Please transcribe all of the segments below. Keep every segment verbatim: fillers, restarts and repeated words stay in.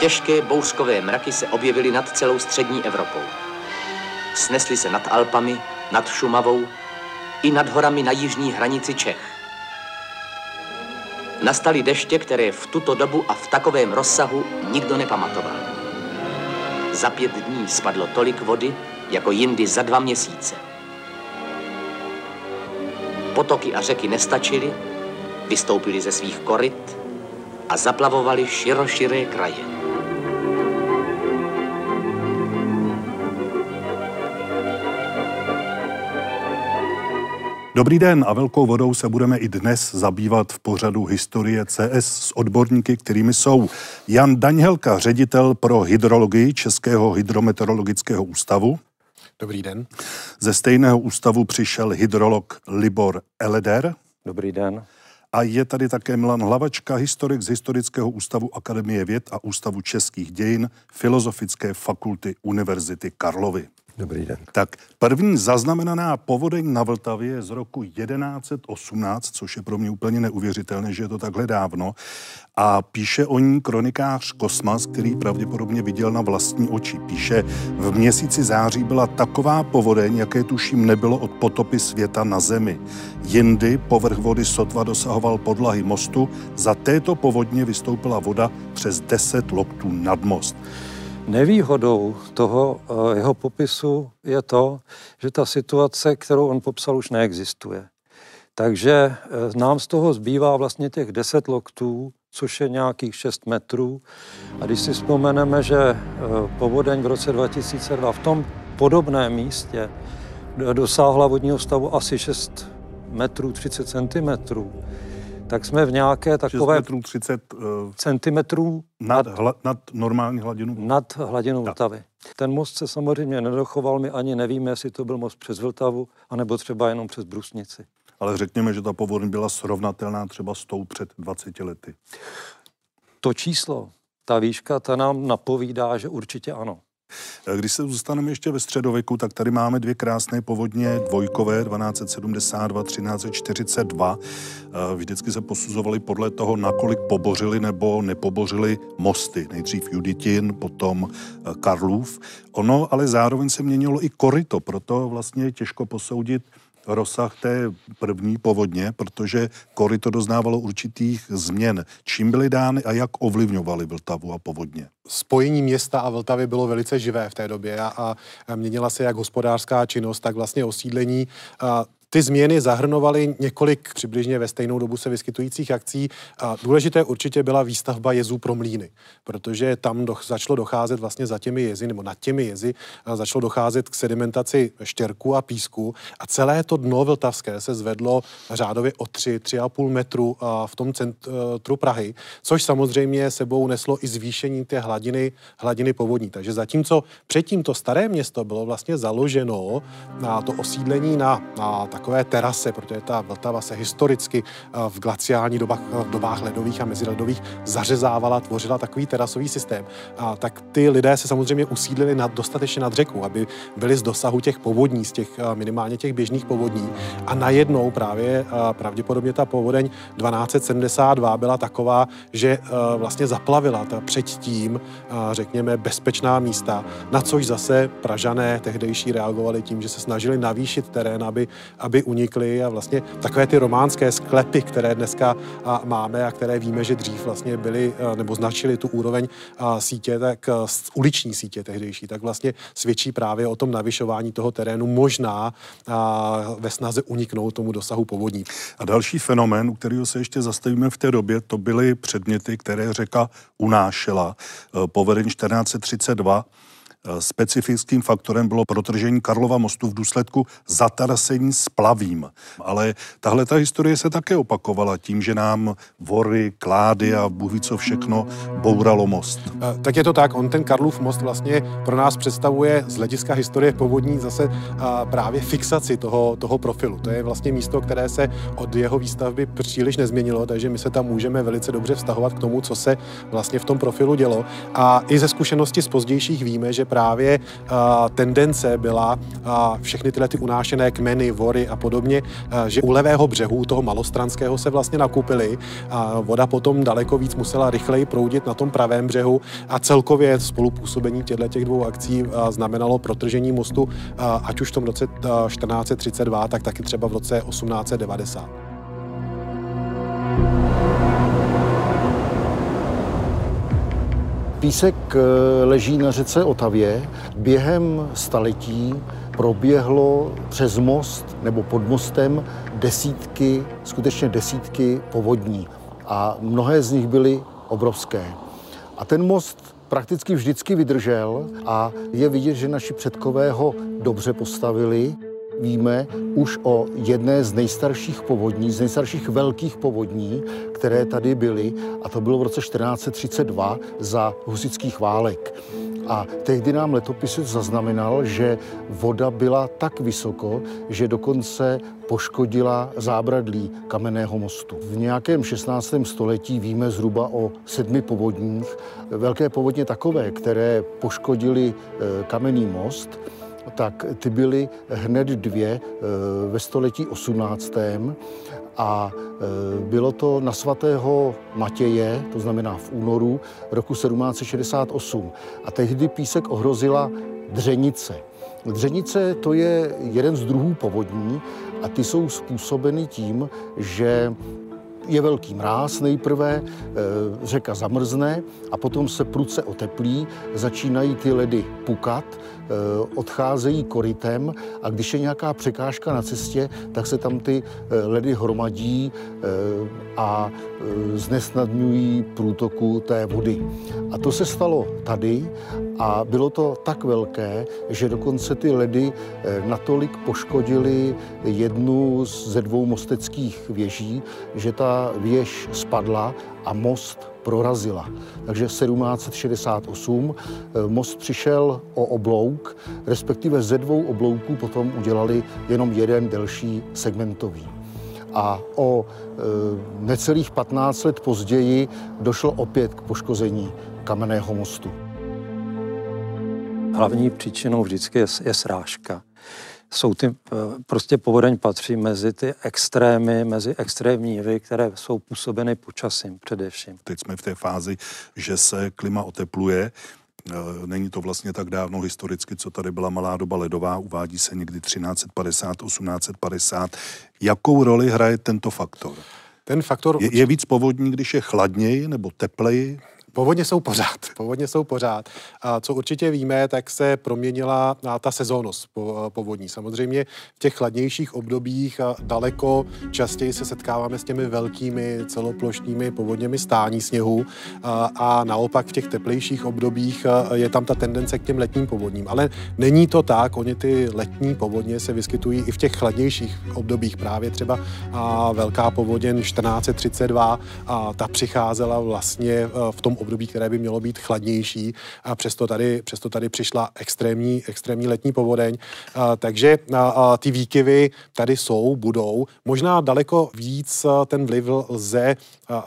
Těžké bouřkové mraky se objevily nad celou střední Evropou. Snesly se nad Alpami, nad Šumavou i nad horami na jižní hranici Čech. Nastaly deště, které v tuto dobu a v takovém rozsahu nikdo nepamatoval. Za pět dní spadlo tolik vody, jako jindy za dva měsíce. Potoky a řeky nestačily, vystoupily ze svých koryt a zaplavovaly široširé kraje. Dobrý den a velkou vodou se budeme i dnes zabývat v pořadu Historie C S s odborníky, kterými jsou Jan Daňhelka, ředitel pro hydrologii Českého hydrometeorologického ústavu. Dobrý den. Ze stejného ústavu přišel hydrolog Libor Eleder. Dobrý den. A je tady také Milan Hlavačka, historik z Historického ústavu Akademie věd a Ústavu českých dějin Filozofické fakulty Univerzity Karlovy. Dobrý den. Tak první zaznamenaná povodeň na Vltavě je z roku jedenáct set osmnáct, což je pro mě úplně neuvěřitelné, že je to takhle dávno. A píše o ní kronikář Kosmas, který pravděpodobně viděl na vlastní oči. Píše, v měsíci září byla taková povodeň, jaké tuším nebylo od potopy světa na zemi. Jindy povrch vody sotva dosahoval podlahy mostu, za této povodně vystoupila voda přes deset loktů nad most. Nevýhodou toho jeho popisu je to, že ta situace, kterou on popsal, už neexistuje. Takže nám z toho zbývá vlastně těch deset loktů, což je nějakých šest metrů. A když si vzpomeneme, že povodeň v roce dva tisíce dva v tom podobném místě dosáhla vodního stavu asi šest metrů třicet centimetrů, tak jsme v nějaké takové šest metrů třicet centimetrů nad, nad, hla, nad normální hladinu. Nad hladinou Vltavy. Ten most se samozřejmě nedochoval, my ani nevíme, jestli to byl most přes Vltavu, anebo třeba jenom přes Brusnici. Ale řekněme, že ta povodeň byla srovnatelná třeba s tou před dvaceti lety. To číslo, ta výška, ta nám napovídá, že určitě ano. Když se zůstaneme ještě ve středověku, tak tady máme dvě krásné povodně dvojkové, dvanáct set sedmdesát dva, tisíc tři sta čtyřicet dva. Vždycky se posuzovaly podle toho, nakolik pobořili nebo nepobořili mosty. Nejdřív Juditin, potom Karlův. Ono ale zároveň se měnilo i koryto, proto vlastně je těžko posoudit rozsah té první povodně, protože koryto doznávalo určitých změn. Čím byly dány a jak ovlivňovaly Vltavu a povodně? Spojení města a Vltavy bylo velice živé v té době a, a měnila se jak hospodářská činnost, tak vlastně osídlení. A ty změny zahrnovaly několik přibližně ve stejnou dobu se vyskytujících akcí. A důležité určitě byla výstavba jezů pro mlýny, protože tam do, začalo docházet vlastně za těmi jezy, nebo nad těmi jezy, a začalo docházet k sedimentaci štěrku a písku a celé to dno vltavské se zvedlo řádově o tři, tři a půl metru a v tom centru Prahy, což samozřejmě sebou neslo i zvýšení té hladiny, hladiny povodní. Takže zatímco předtím to staré město bylo vlastně založeno na to osídlení na, na takové terase, protože ta Vltava se historicky v glaciální dobách, v dobách ledových a meziledových zařezávala, tvořila takový terasový systém. A tak ty lidé se samozřejmě usídlili nad, dostatečně nad řeku, aby byli z dosahu těch povodní, z těch minimálně těch běžných povodní. A najednou právě pravděpodobně ta povodeň dvanáct set sedmdesát dva byla taková, že vlastně zaplavila ta předtím, řekněme, bezpečná místa, na což zase Pražané tehdejší reagovali tím, že se snažili navýšit terén, aby aby unikly a vlastně takové ty románské sklepy, které dneska máme a které víme, že dřív vlastně byly nebo značily tu úroveň sítě, tak uliční sítě tehdejší, tak vlastně svědčí právě o tom navyšování toho terénu možná ve snaze uniknout tomu dosahu povodní. A další fenomén, u kterého se ještě zastavíme v té době, to byly předměty, které řeka unášela. Povodeň čtrnáct set třicet dva Specifickým faktorem bylo protržení Karlova mostu v důsledku zatarasení splavím. Ale tahle ta historie se také opakovala tím, že nám vory, klády a bůh ví co všechno bouralo most. Tak je to tak, on ten Karlův most vlastně pro nás představuje z hlediska historie povodní zase právě fixaci toho, toho profilu. To je vlastně místo, které se od jeho výstavby příliš nezměnilo, takže my se tam můžeme velice dobře vztahovat k tomu, co se vlastně v tom profilu dělo. A i ze zkušenosti z pozdějších víme, že právě a, tendence byla a, všechny tyhle ty unášené kmeny, vory a podobně, a, že u levého břehu toho malostranského se vlastně nakupily a voda potom daleko víc musela rychleji proudit na tom pravém břehu a celkově spolupůsobení těchto těch dvou akcí a, znamenalo protržení mostu, a, ať už v tom roce čtrnáct třicet dva, tak taky třeba v roce osmnáct devadesát. Písek leží na řece Otavě. Během staletí proběhlo přes most nebo pod mostem desítky, skutečně desítky povodní. A mnohé z nich byly obrovské. A ten most prakticky vždycky vydržel a je vidět, že naši předkové ho dobře postavili. Víme už o jedné z nejstarších povodní, z nejstarších velkých povodní, které tady byly, a to bylo v roce čtrnáct třicet dva za husitských válek. A tehdy nám letopisec zaznamenal, že voda byla tak vysoko, že dokonce poškodila zábradlí kamenného mostu. V nějakém šestnáctém století víme zhruba o sedmi povodních. Velké povodně takové, které poškodily kamenný most, tak ty byly hned dvě ve století osmnáctém a bylo to na svatého Matěje, to znamená v únoru roku sedmnáct šedesát osm. A tehdy Písek ohrozila dřenice. Dřenice, to je jeden z druhů povodní a ty jsou způsobeny tím, že je velký mráz nejprve, řeka zamrzne a potom se prudce oteplí, začínají ty ledy pukat, odcházejí korytem a když je nějaká překážka na cestě, tak se tam ty ledy hromadí a znesnadňují průtoku té vody. A to se stalo tady a bylo to tak velké, že dokonce ty ledy natolik poškodily jednu ze dvou mosteckých věží, že ta věž spadla a most prorazila. Takže sedmnáct šedesát osm most přišel o oblouk, respektive ze dvou oblouků potom udělali jenom jeden delší segmentový. A o e, necelých patnáct let později došlo opět k poškození kamenného mostu. Hlavní příčinou vždycky je, je srážka. Jsou ty, prostě povodeň patří mezi ty extrémy, mezi extrémní jevy, které jsou působeny počasím především. Teď jsme v té fázi, že se klima otepluje. Není to vlastně tak dávno historicky, co tady byla malá doba ledová, uvádí se někdy třináct padesát, osmnáct padesát. Jakou roli hraje tento faktor? Ten faktor je, je víc povodní, když je chladněji nebo tepleji? Povodně jsou pořád, povodně jsou pořád. A co určitě víme, tak se proměnila ta sezónnost povodní. Samozřejmě v těch chladnějších obdobích daleko častěji se setkáváme s těmi velkými celoplošními povodněmi stání sněhu a, a naopak v těch teplejších obdobích je tam ta tendence k těm letním povodním. Ale není to tak, oni ty letní povodně se vyskytují i v těch chladnějších obdobích. Právě třeba a velká povoděň čtrnáct třicet dva, a ta přicházela vlastně v tom období, které by mělo být chladnější a přesto tady, přesto tady přišla extrémní, extrémní letní povodeň. A, takže a, a, ty výkyvy tady jsou, budou. Možná daleko víc ten vliv lze a, a,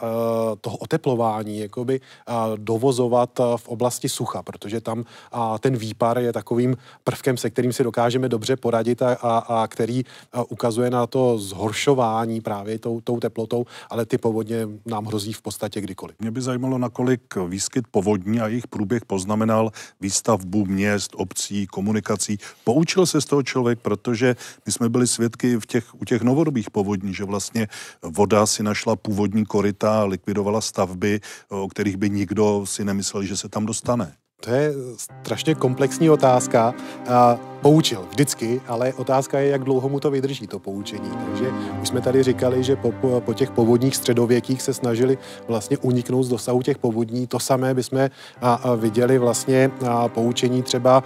toho oteplování jakoby, a, dovozovat v oblasti sucha, protože tam a, ten výpar je takovým prvkem, se kterým si dokážeme dobře poradit a, a, a který a ukazuje na to zhoršování právě tou, tou teplotou, ale ty povodně nám hrozí v podstatě kdykoliv. Mě by zajímalo, nakolik výskyt povodní a jejich průběh poznamenal výstavbu měst, obcí, komunikací. Poučil se z toho člověk, protože my jsme byli svědky v těch, u těch novodobých povodní, že vlastně voda si našla původní koryta, likvidovala stavby, o kterých by nikdo si nemyslel, že se tam dostane. To je strašně komplexní otázka. Poučil vždycky, ale otázka je, jak dlouho mu to vydrží, to poučení. Takže už jsme tady říkali, že po, po těch povodních středověkých se snažili vlastně uniknout z dosahu těch povodní. To samé bychom viděli vlastně poučení třeba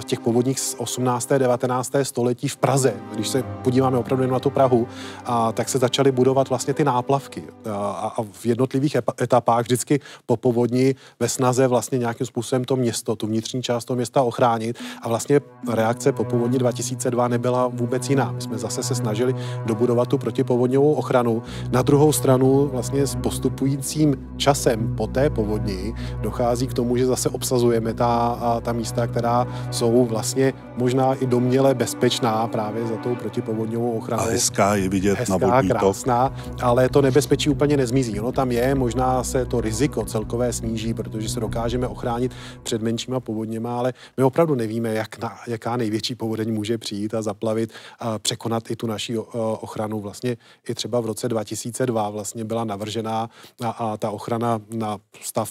v těch povodních z osmnáctého a devatenáctého století v Praze. Když se podíváme opravdu na tu Prahu, a, tak se začaly budovat vlastně ty náplavky. A, a v jednotlivých etapách vždycky po povodní ve snaze vlastně nějakým způsobem to město, tu vnitřní část toho města ochránit a vlastně reakce po povodni dva tisíce dva nebyla vůbec jiná. My jsme zase se snažili dobudovat tu protipovodňovou ochranu. Na druhou stranu vlastně s postupujícím časem po té povodni dochází k tomu, že zase obsazujeme ta, ta místa, která jsou vlastně možná i domněle bezpečná právě za tou protipovodňovou ochranu. A hezká je vidět hezká, na vodní tok. Krásná, ale to nebezpečí úplně nezmizí. Ono tam je, možná se to riziko celkové sníží, protože se dokážeme ochránit před menšíma povodněma, ale my opravdu nevíme, jak na, jaká největší povodeň může přijít a zaplavit a překonat i tu naši ochranu. Vlastně i třeba v roce dva tisíce dva vlastně byla navržená a, a ta ochrana na stav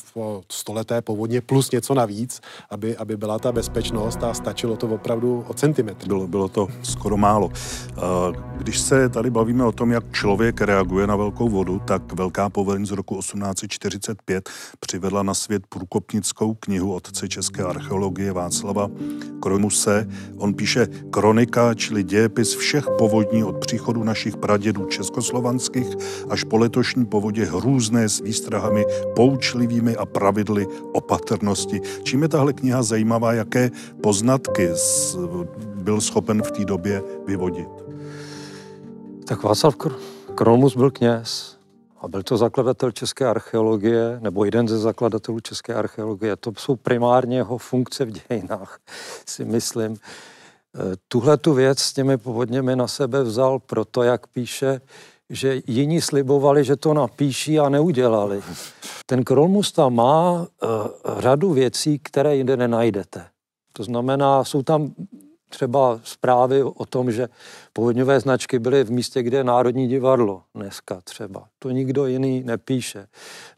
stoleté povodně plus něco navíc, aby, aby byla ta bezpečnost a stačilo to opravdu o centimetr. Bylo, bylo to skoro málo. Když se tady bavíme o tom, jak člověk reaguje na velkou vodu, tak velká povodeň z roku osmnáct set čtyřicet pět přivedla na svět průkopnickou knihu otce české archeologie Václava Krolmuse. On píše kronika, čili dějepis všech povodní od příchodu našich pradědů československých až po letošní povodě hrůzné s výstrahami, poučlivými a pravidly opatrnosti. Čím je tahle kniha zajímavá, jaké poznatky byl schopen v té době vyvodit? Tak Václav Krolmus byl kněz a byl to zakladatel české archeologie, nebo jeden ze zakladatelů české archeologie. To jsou primárně jeho funkce v dějinách, si myslím. Tuhle tu věc s těmi povodněmi na sebe vzal proto, jak píše, že jiní slibovali, že to napíší a neudělali. Ten Krolmus tam má řadu věcí, které jinde nenajdete. To znamená, jsou tam třeba zprávy o tom, že povodňové značky byly v místě, kde je Národní divadlo dneska třeba. To nikdo jiný nepíše.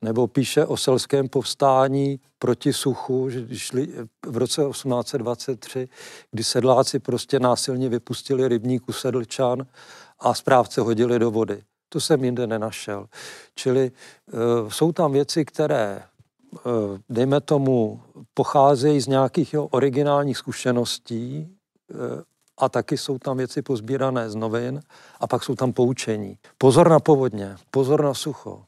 Nebo píše o selském povstání proti suchu, že šli v roce osmnáct set dvacet tři, kdy sedláci prostě násilně vypustili rybník u Sedlčan a správce hodili do vody. To jsem jinde nenašel. Čili uh, jsou tam věci, které uh, dejme tomu pocházejí z nějakých jo, originálních zkušeností, a taky jsou tam věci pozbírané z novin a pak jsou tam poučení. Pozor na povodně, pozor na sucho,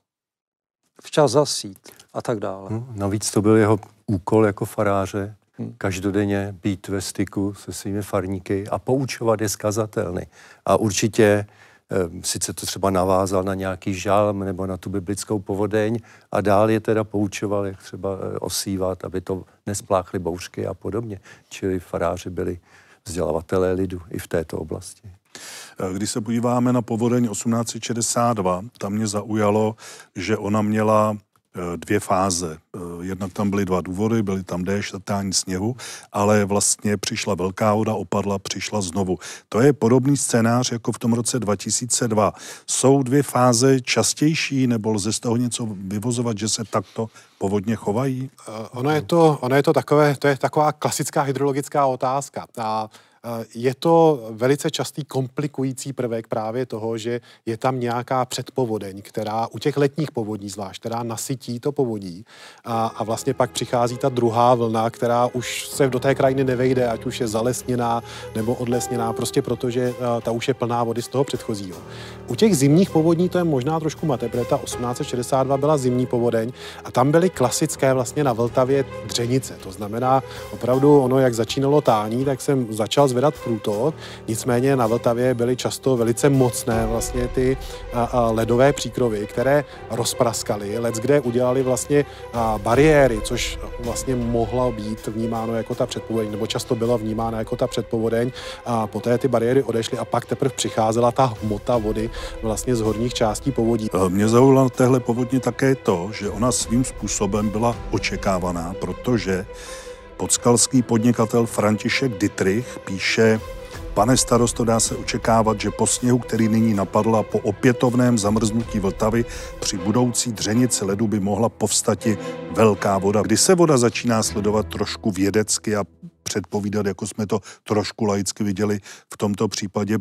včas zasít a tak dále. Hmm, navíc to byl jeho úkol jako faráře, hmm. každodenně být ve styku se svými farníky a poučovat je skazatelny. A určitě sice to třeba navázal na nějaký žalm nebo na tu biblickou povodeň a dál je teda poučoval, jak třeba osívat, aby to nespláchly bouřky a podobně. Čili faráři byli vzdělavatelé lidu i v této oblasti. Když se podíváme na povodeň osmnáct set šedesát dva, tam mě zaujalo, že ona měla dvě fáze. Jednak tam byly dva důvody, byly tam déšť a tání sněhu, ale vlastně přišla velká voda, opadla, přišla znovu. To je podobný scénář jako v tom roce dva tisíce dva. Jsou dvě fáze častější, nebo lze z toho něco vyvozovat, že se takto povodně chovají? Ono je to, ono je to takové, to je taková klasická hydrologická otázka. A je to velice častý komplikující prvek právě toho, že je tam nějaká předpovodeň, která u těch letních povodní zvlášť, která nasytí to povodí a, a vlastně pak přichází ta druhá vlna, která už se do té krajiny nevejde, ať už je zalesněná nebo odlesněná, prostě protože ta už je plná vody z toho předchozího. U těch zimních povodní to je možná trošku mate, protože ta osmnáct set šedesát dva byla zimní povodeň a tam byly klasické vlastně na Vltavě dřenice, to znamená opravdu ono, jak začínalo tání, tak jsem začal zvedat průtok, nicméně na Vltavě byly často velice mocné vlastně ty a, a ledové příkrovy, které rozpraskaly, leckde udělali vlastně a, bariéry, což vlastně mohla být vnímáno jako ta předpovodeň, nebo často byla vnímána jako ta předpovodeň a poté ty bariéry odešly a pak teprve přicházela ta hmota vody vlastně z horních částí povodí. Mě zaujalo na téhle povodni také to, že ona svým způsobem byla očekávaná, protože podskalský podnikatel František Dytrich píše Pane starosto, dá se očekávat, že po sněhu, který nyní napadl a po opětovném zamrznutí Vltavy při budoucí dřenici ledu by mohla povstati velká voda. Kdy se voda začíná sledovat trošku vědecky a předpovídat, jako jsme to trošku laicky viděli v tomto případě,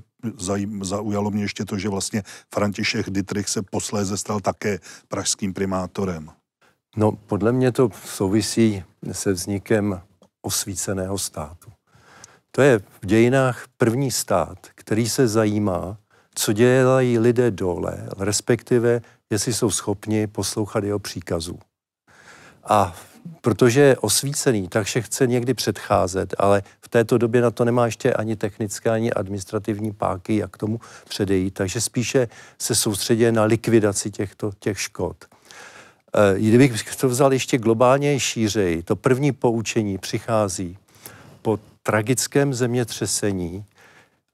zaujalo mě ještě to, že vlastně František Dytrich se posléze stal také pražským primátorem. No, podle mě to souvisí se vznikem osvíceného státu. To je v dějinách první stát, který se zajímá, co dělají lidé dole, respektive jestli jsou schopni poslouchat jeho příkazů. A protože je osvícený, tak se chce někdy předcházet, ale v této době na to nemá ještě ani technické, ani administrativní páky, jak tomu předejít. Takže spíše se soustředí na likvidaci těchto těch škod. Kdybych to vzal ještě globálně šířeji, to první poučení přichází po tragickém zemětřesení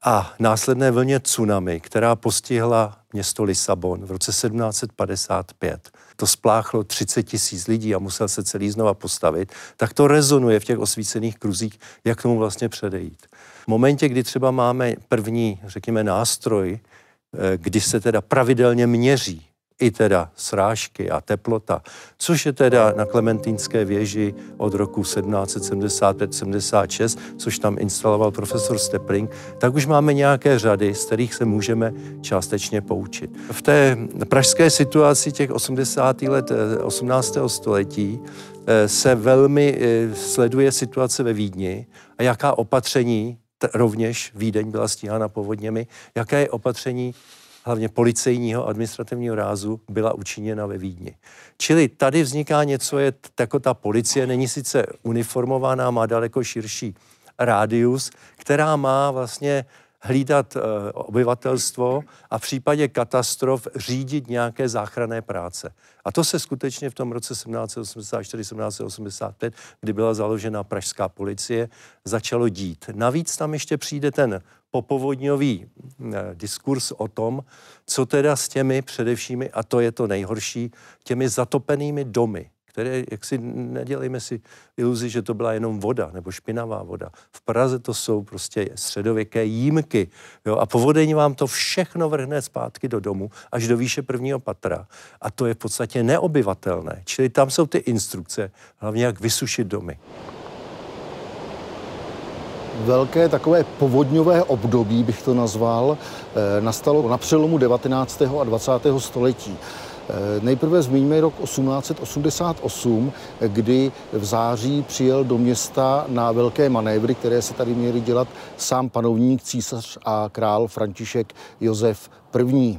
a následné vlně tsunami, která postihla město Lisabon v roce sedmnáct set padesát pět. To spláchlo třicet tisíc lidí a musel se celý znova postavit, tak to rezonuje v těch osvícených kruzích, jak tomu vlastně předejít. V momentě, kdy třeba máme první, řekněme, nástroj, kdy se teda pravidelně měří i teda srážky a teplota, což je teda na Klementínské věži od roku sedmnáct set sedmdesát pět sedmdesát šest, což tam instaloval profesor Stepling, tak už máme nějaké řady, z kterých se můžeme částečně poučit. V té pražské situaci těch osmdesátých let osmnáctého století se velmi sleduje situace ve Vídni a jaká opatření, rovněž Vídeň byla stíhána povodněmi, jaké je opatření hlavně policejního administrativního rázu, byla učiněna ve Vídni. Čili tady vzniká něco, je jako ta policie, není sice uniformovaná, má daleko širší rádius, která má vlastně hlídat e, obyvatelstvo a v případě katastrof řídit nějaké záchranné práce. A to se skutečně v tom roce sedmnáct set osmdesát čtyři sedmnáct set osmdesát pět, kdy byla založena pražská policie, začalo dít. Navíc tam ještě přijde ten popovodňový e, diskurs o tom, co teda s těmi především, a to je to nejhorší, těmi zatopenými domy, které, jak si nedělejme si iluzi, že to byla jenom voda nebo špinavá voda. V Praze to jsou prostě středověké jímky. Jo? A povodeň vám to všechno vrhne zpátky do domu až do výše prvního patra. A to je v podstatě neobyvatelné. Čili tam jsou ty instrukce, hlavně jak vysušit domy. Velké takové povodňové období, bych to nazval, nastalo na přelomu devatenáctého a dvacátého století. Nejprve zmíníme rok osmnáct set osmdesát osm, kdy v září přijel do města na velké manévry, které se tady měly dělat sám panovník, císař a král František Josef I. E,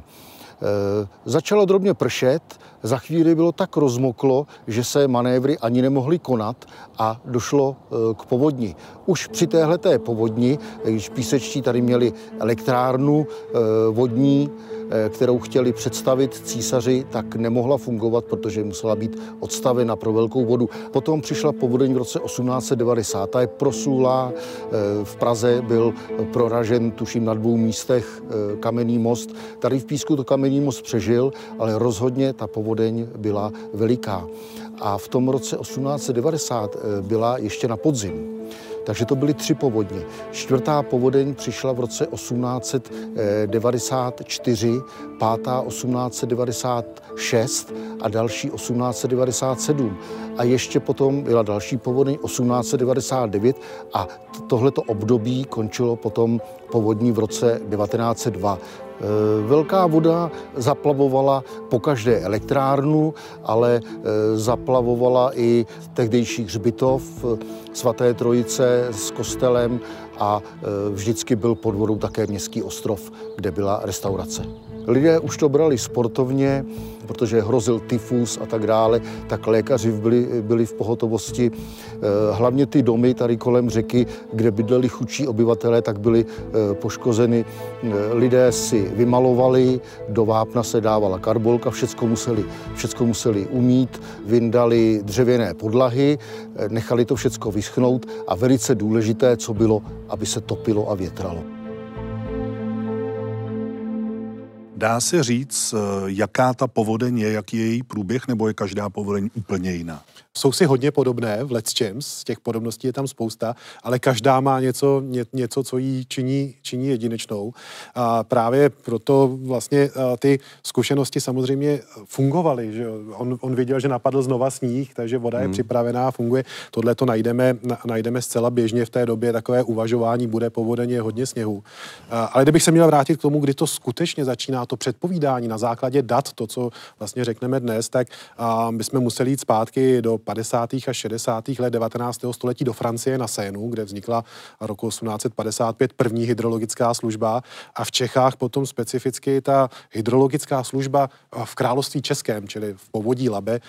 začalo drobně pršet, za chvíli bylo tak rozmoklo, že se manévry ani nemohly konat a došlo e, k povodni. Už při téhleté povodni, když písečtí tady měli elektrárnu e, vodní, e, kterou chtěli představit císaři, tak nemohla fungovat, protože musela být odstavena pro velkou vodu. Potom přišla povodeň v roce osmnáct set devadesát, ta je prosulá, e, v Praze byl proražen, tuším, na dvou místech e, kamenný most. Tady v Písku to kamenný most přežil, ale rozhodně ta povodeň byla veliká. A v tom roce osmnáct set devadesát byla ještě na podzim. Takže to byly tři povodně. Čtvrtá povodeň přišla v roce osmnáct set devadesát čtyři, pátá osmnáct set devadesát šest a další osmnáct set devadesát sedm. A ještě potom byla další povodeň osmnáct set devadesát devět a tohleto období končilo potom povodní v roce devatenáct set dva. Velká voda zaplavovala pokaždé elektrárnu, ale zaplavovala i tehdejší hřbitov Svaté Trojice s kostelem a vždycky byl pod vodou také městský ostrov, kde byla restaurace. Lidé už to brali sportovně, protože hrozil tyfus a tak dále, tak lékaři byli, byli v pohotovosti. Hlavně ty domy tady kolem řeky, kde bydleli chudší obyvatelé, tak byly poškozeny. Lidé si vymalovali, do vápna se dávala karbolka, všecko museli, všecko museli umít, vyndali dřevěné podlahy, nechali to všecko vyschnout a velice důležité, co bylo, aby se topilo a větralo. Dá se říct, jaká ta povodeň je, jaký je její průběh, nebo je každá povodeň úplně jiná? Jsou si hodně podobné v lecčems, těch podobností je tam spousta, ale každá má něco, ně, něco co jí činí, činí jedinečnou. A právě proto vlastně ty zkušenosti samozřejmě fungovaly. Že on, on viděl, že napadl znova sníh, takže voda je hmm. připravená a funguje. Tohle to najdeme, najdeme zcela běžně v té době, takové uvažování, bude povodeň, je hodně sněhu. A, ale kdybych se měl vrátit k tomu, kdy to skutečně začíná, to předpovídání na základě dat, to, co vlastně řekneme dnes, tak a my jsme museli jít zpátky do padesátých a šedesátých let devatenáctého století do Francie na Sénu, kde vznikla roku osmnáct set padesát pět první hydrologická služba a v Čechách potom specificky ta hydrologická služba v Království českém, čili v povodí Labe,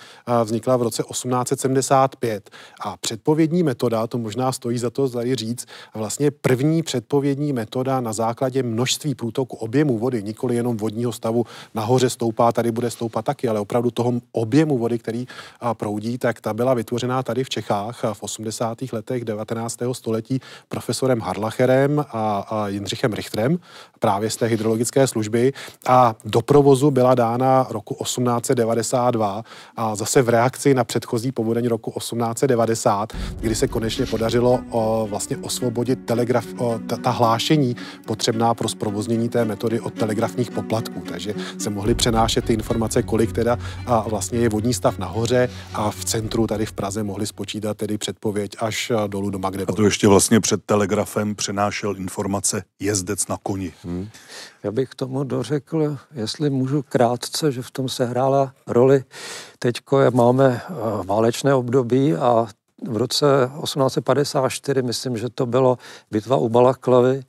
vznikla v roce osmnáct set sedmdesát pět. A předpovědní metoda, to možná stojí za to tady říct, vlastně první předpovědní metoda na základě množství průtoku objemu vody, nikoli jenom vodního stavu, nahoře stoupá, tady bude stoupat taky, ale opravdu toho objemu vody, který proudí, tak ta byla vytvořená tady v Čechách v osmdesátých letech devatenáctého století profesorem Harlacherem a, a Jindřichem Richterem, právě z té hydrologické služby, a do provozu byla dána roku osmnáct set devadesát dva a zase v reakci na předchozí povodeň roku osmnáct set devadesát, kdy se konečně podařilo o, vlastně osvobodit telegraf, o, ta, ta hlášení potřebná pro zprovoznění té metody od telegrafních poplatků, takže se mohly přenášet ty informace, kolik teda a vlastně je vodní stav nahoře a v centru tady v Praze mohli spočítat tedy předpověď až dolů do Magdeburgu. A to ještě vlastně před telegrafem přenášel informace jezdec na koni. Hmm. Já bych tomu dořekl, jestli můžu krátce, že v tom se hrála roli. Teďko je, máme válečné období a v roce osmnáct set padesát čtyři, myslím, že to bylo bitva u Balaklavy,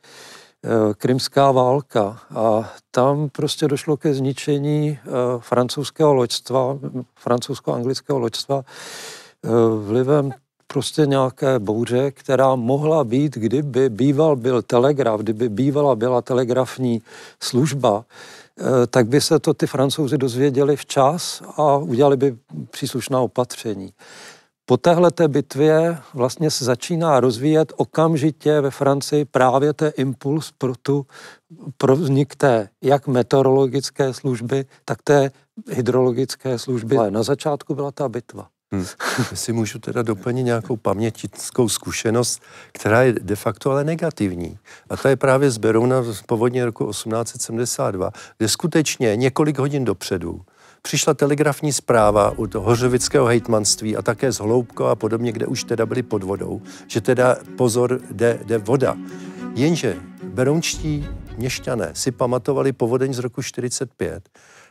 Krymská válka, a tam prostě došlo ke zničení francouzského loďstva, francouzsko-anglického loďstva vlivem prostě nějaké bouře, která mohla být, kdyby býval byl telegraf, kdyby bývala byla telegrafní služba, tak by se to ty Francouzi dozvěděli včas a udělali by příslušná opatření. Po téhleté bitvě vlastně se začíná rozvíjet okamžitě ve Francii právě ten impuls pro, tu, pro vznik té jak meteorologické služby, tak té hydrologické služby. Ale na začátku byla ta bitva. Hmm. Si můžu teda doplnit nějakou pamětickou zkušenost, která je de facto ale negativní. A ta je právě z Berouna v povodně roku osmnáct set sedmdesát dva, kde skutečně několik hodin dopředu přišla telegrafní zpráva od hořovického hejtmanství a také z Hloubko a podobně, kde už teda byli pod vodou, že teda pozor, jde, jde voda. Jenže berounští měšťané si pamatovali povodeň z roku čtyřicet pět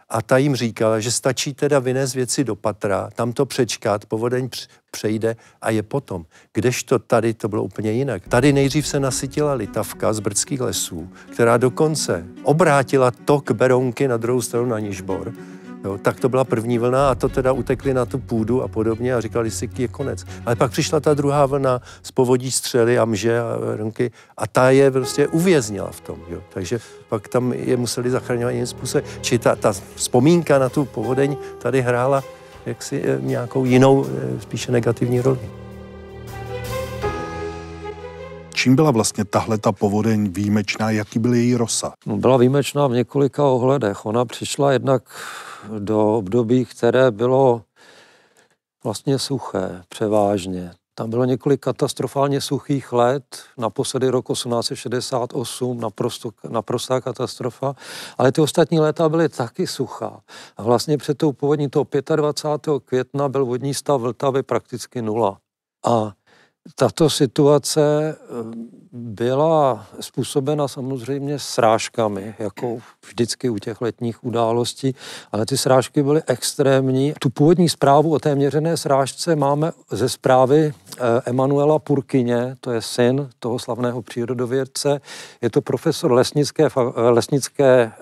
a ta jim říkala, že stačí teda vynést věci do patra, tam to přečkat, povodeň přejde a je potom. Kdežto tady to bylo úplně jinak. Tady nejdřív se nasytila Litavka z brdských lesů, která dokonce obrátila tok Berounky na druhou stranu na Nižbor. Jo, tak to byla první vlna a to teda utekli na tu půdu a podobně a říkali si, je konec. Ale pak přišla ta druhá vlna z povodí Střely a Mže a Rnky a ta je prostě uvěznila v tom. Jo. Takže pak tam je museli zachraňovat jiným způsobem. Či ta, ta vzpomínka na tu povodeň tady hrála jaksi nějakou jinou, spíše negativní roli. Čím byla vlastně tahle ta povodeň výjimečná, jaký byl její rozsah? Byla výjimečná v několika ohledech. Ona přišla jednak do období, které bylo vlastně suché, převážně. Tam bylo několik katastrofálně suchých let, naposledy rok osmnáct set šedesát osm, naprosto, naprostá katastrofa, ale ty ostatní léta byly taky suchá. A vlastně před tou povodní toho dvacátého pátého května byl vodní stav Vltavy prakticky nula. A tato situace byla způsobena samozřejmě srážkami, jako vždycky u těch letních událostí, ale ty srážky byly extrémní. Tu původní zprávu o té měřené srážce máme ze zprávy Emanuela Purkyně, to je syn toho slavného přírodovědce, je to profesor lesnické, lesnické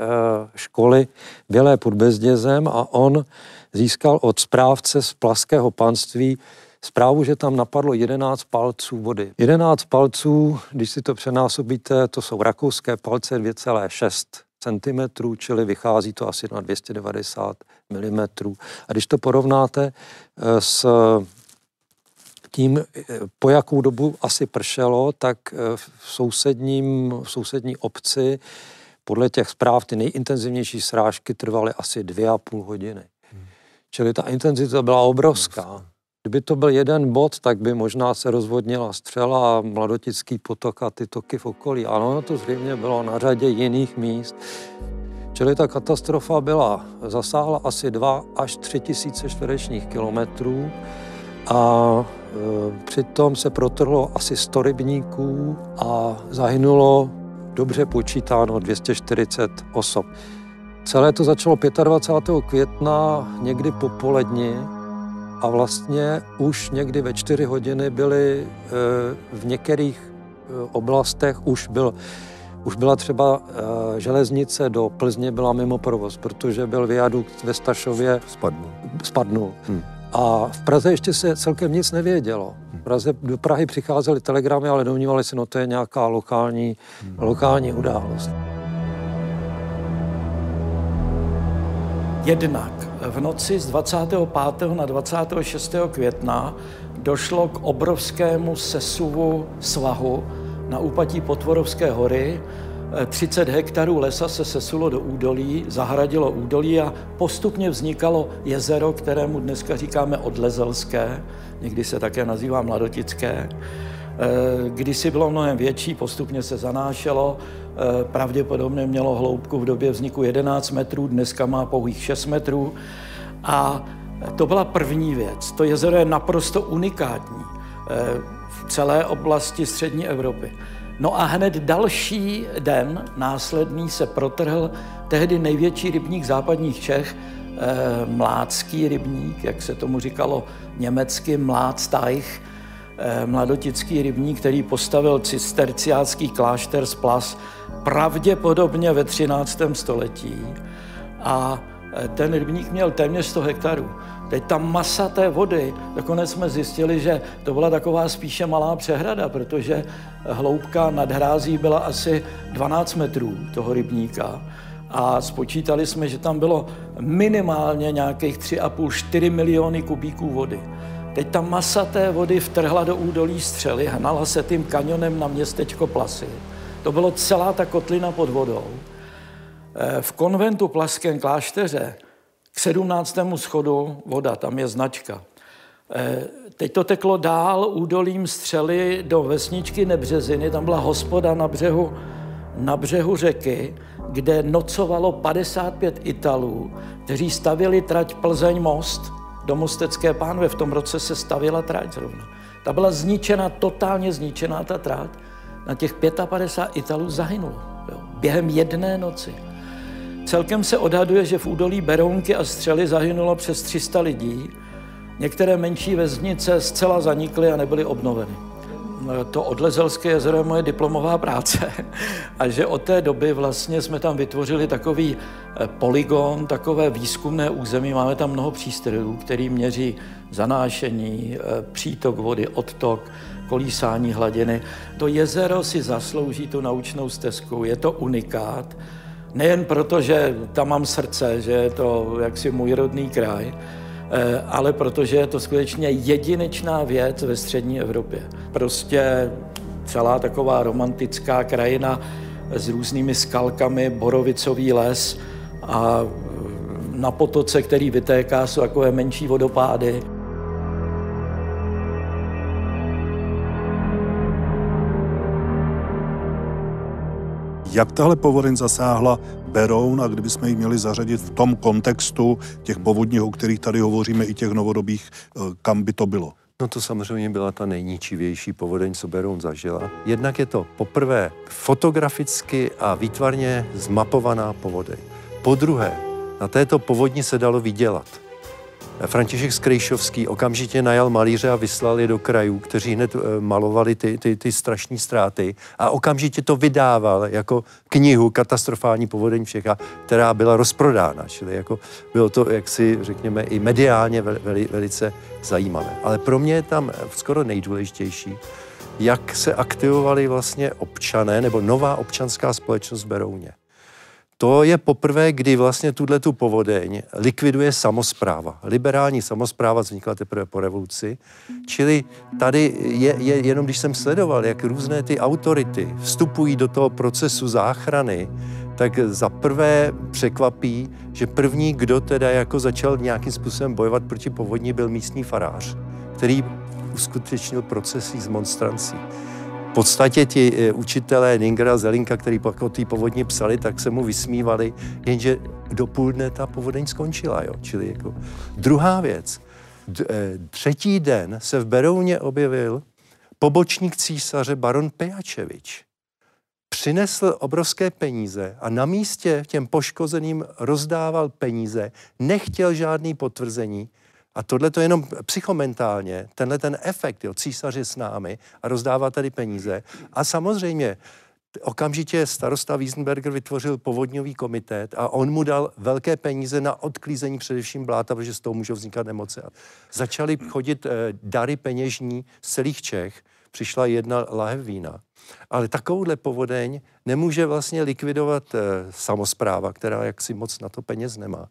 školy Bělé pod Bezdězem a on získal od správce z Plaského panství zprávu, že tam napadlo jedenáct palců vody. jedenáct palců, když si to přenásobíte, to jsou rakouské palce dvě celé šest centimetrů, čili vychází to asi na dvě stě devadesát milimetrů. A když to porovnáte s tím, po jakou dobu asi pršelo, tak v, sousedním, v sousední obci Podle těch zpráv ty nejintenzivnější srážky trvaly asi dvě a půl hodiny. Hmm. Čili ta intenzita byla obrovská. Kdyby to byl jeden bod, tak by možná se rozvodnila Střela, Mladotický potok a ty toky v okolí. Ale ono to zřejmě bylo na řadě jiných míst. Čili ta katastrofa byla, zasáhla asi dva až tři tisíce čtverečních kilometrů a e, přitom se protrhlo asi sto rybníků a zahynulo dobře počítáno dvě stě čtyřicet osob. Celé to začalo dvacátého pátého května někdy popoledni a vlastně už někdy ve čtyři hodiny byly e, v některých e, oblastech už byl Už byla třeba e, železnice do Plzně byla mimo provoz, protože byl viadukt ve Stašově spadnul. spadnul. Hmm. A v Praze ještě se celkem nic nevědělo. V Praze, do Prahy přicházely telegramy, ale domnívali se, no to je nějaká lokální, hmm. lokální událost. Jednak v noci z dvacátého pátého na dvacátého šestého května došlo k obrovskému sesuvu svahu na úpatí Potvorovské hory. třicet hektarů lesa se sesulo do údolí, zahradilo údolí a postupně vznikalo jezero, kterému dneska říkáme Odlezelské, někdy se také nazývá Mladotické. Kdysi bylo mnohem větší, postupně se zanášelo, pravděpodobně mělo hloubku v době vzniku jedenáct metrů, dneska má pouhých šest metrů. A to byla první věc. To jezero je naprosto unikátní v celé oblasti střední Evropy. No a hned další den následný se protrhl tehdy největší rybník západních Čech, e, Mládský rybník, jak se tomu říkalo německy Mládsteich, e, mladotický rybník, který postavil cisterciácký klášter z Plas pravděpodobně ve třináctém století. A ten rybník měl téměř sto hektarů. Teď ta masa té vody, nakonec jsme zjistili, že to byla taková spíše malá přehrada, protože hloubka nad hrází byla asi dvanáct metrů toho rybníka. A spočítali jsme, že tam bylo minimálně nějakých tři a půl až čtyři miliony kubíků vody. Teď ta masa té vody vtrhla do údolí Střely, hnala se tím kanionem na městečko Plasy. To bylo celá ta kotlina pod vodou. V konventu Plaském klášteře k sedmnáctému schodu voda, tam je značka. Teď to teklo dál údolím Střely do vesničky Nebřeziny, tam byla hospoda na břehu, na břehu řeky, kde nocovalo padesát pět Italů, kteří stavěli trať Plzeň Most do Mostecké pánve. V tom roce se stavěla trať zrovna. Ta byla zničena, totálně zničená ta trať. Na těch padesát pět Italů zahynulo, jo, během jedné noci. Celkem se odhaduje, že v údolí Berounky a Střely zahynulo přes tři sta lidí. Některé menší vesnice zcela zanikly a nebyly obnoveny. To Odlezelské jezero je moje diplomová práce. A že od té doby vlastně jsme tam vytvořili takový polygon, takové výzkumné území. Máme tam mnoho přístrojů, který měří zanášení, přítok vody, odtok, kolísání hladiny. To jezero si zaslouží tu naučnou stezku, je to unikát. Nejen proto, že tam mám srdce, že je to jaksi můj rodný kraj, ale protože je to skutečně jedinečná věc ve střední Evropě. Prostě celá taková romantická krajina s různými skalkami, borovicový les a na potoce, který vytéká, jsou takové menší vodopády. Jak tahle povodeň zasáhla Beroun a kdybychom ji měli zařadit v tom kontextu těch povodních, o kterých tady hovoříme, i těch novodobých, kam by to bylo? No to samozřejmě byla ta nejničivější povodeň, co Beroun zažila. Jednak je to poprvé fotograficky a výtvarně zmapovaná povodeň. Podruhé, na této povodni se dalo vydělat. František Skrejšovský okamžitě najal malíře a vyslal je do krajů, kteří hned malovali ty, ty, ty strašné ztráty a okamžitě to vydával jako knihu Katastrofální povodeň v Čechách, která byla rozprodána. Čili jako bylo to, jak si řekněme, i mediálně veli, velice zajímavé. Ale pro mě je tam skoro nejdůležitější, jak se aktivovali vlastně občané nebo nová občanská společnost v Berouně. To je poprvé, kdy vlastně tuhletu povodeň likviduje samospráva. Liberální samospráva vznikla teprve po revoluci, čili tady je, je jenom když jsem sledoval, jak různé ty autority vstupují do toho procesu záchrany, tak za prvé překvapí, že první, kdo teda jako začal nějakým způsobem bojovat proti povodni, byl místní farář, který uskutečnil procesy z monstrancí. V podstatě ti učitelé Ningera, Zelinka, který pak o té povodni psali, tak se mu vysmívali, jenže do půl dne ta povodeň skončila. Jo? Čili jako... Druhá věc, třetí den se v Berouně objevil pobočník císaře baron Pejačevič. Přinesl obrovské peníze a na místě těm poškozeným rozdával peníze, nechtěl žádný potvrzení. A tohle to jenom psychomentálně, tenhle ten efekt, jo, císař je s námi a rozdává tady peníze. A samozřejmě okamžitě starosta Wiesenberger vytvořil povodňový komitet a on mu dal velké peníze na odklízení především bláta, protože z toho můžou vznikat nemoce. Začaly chodit eh, dary peněžní z celých Čech. Přišla jedna lahev vína. Ale takovouhle povodeň nemůže vlastně likvidovat eh, samospráva, která jaksi moc na to peněz nemá.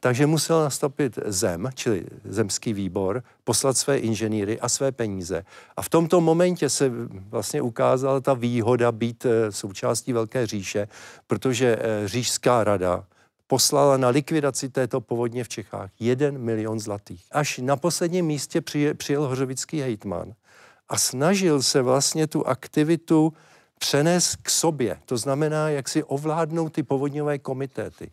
Takže musel nastoupit zem, čili zemský výbor, poslat své inženýry a své peníze. A v tomto momentě se vlastně ukázala ta výhoda být součástí Velké říše, protože říšská rada poslala na likvidaci této povodně v Čechách jeden milion zlatých. Až na posledním místě přijel hořovický hejtman a snažil se vlastně tu aktivitu přenést k sobě. To znamená, jak si ovládnou ty povodňové komitéty.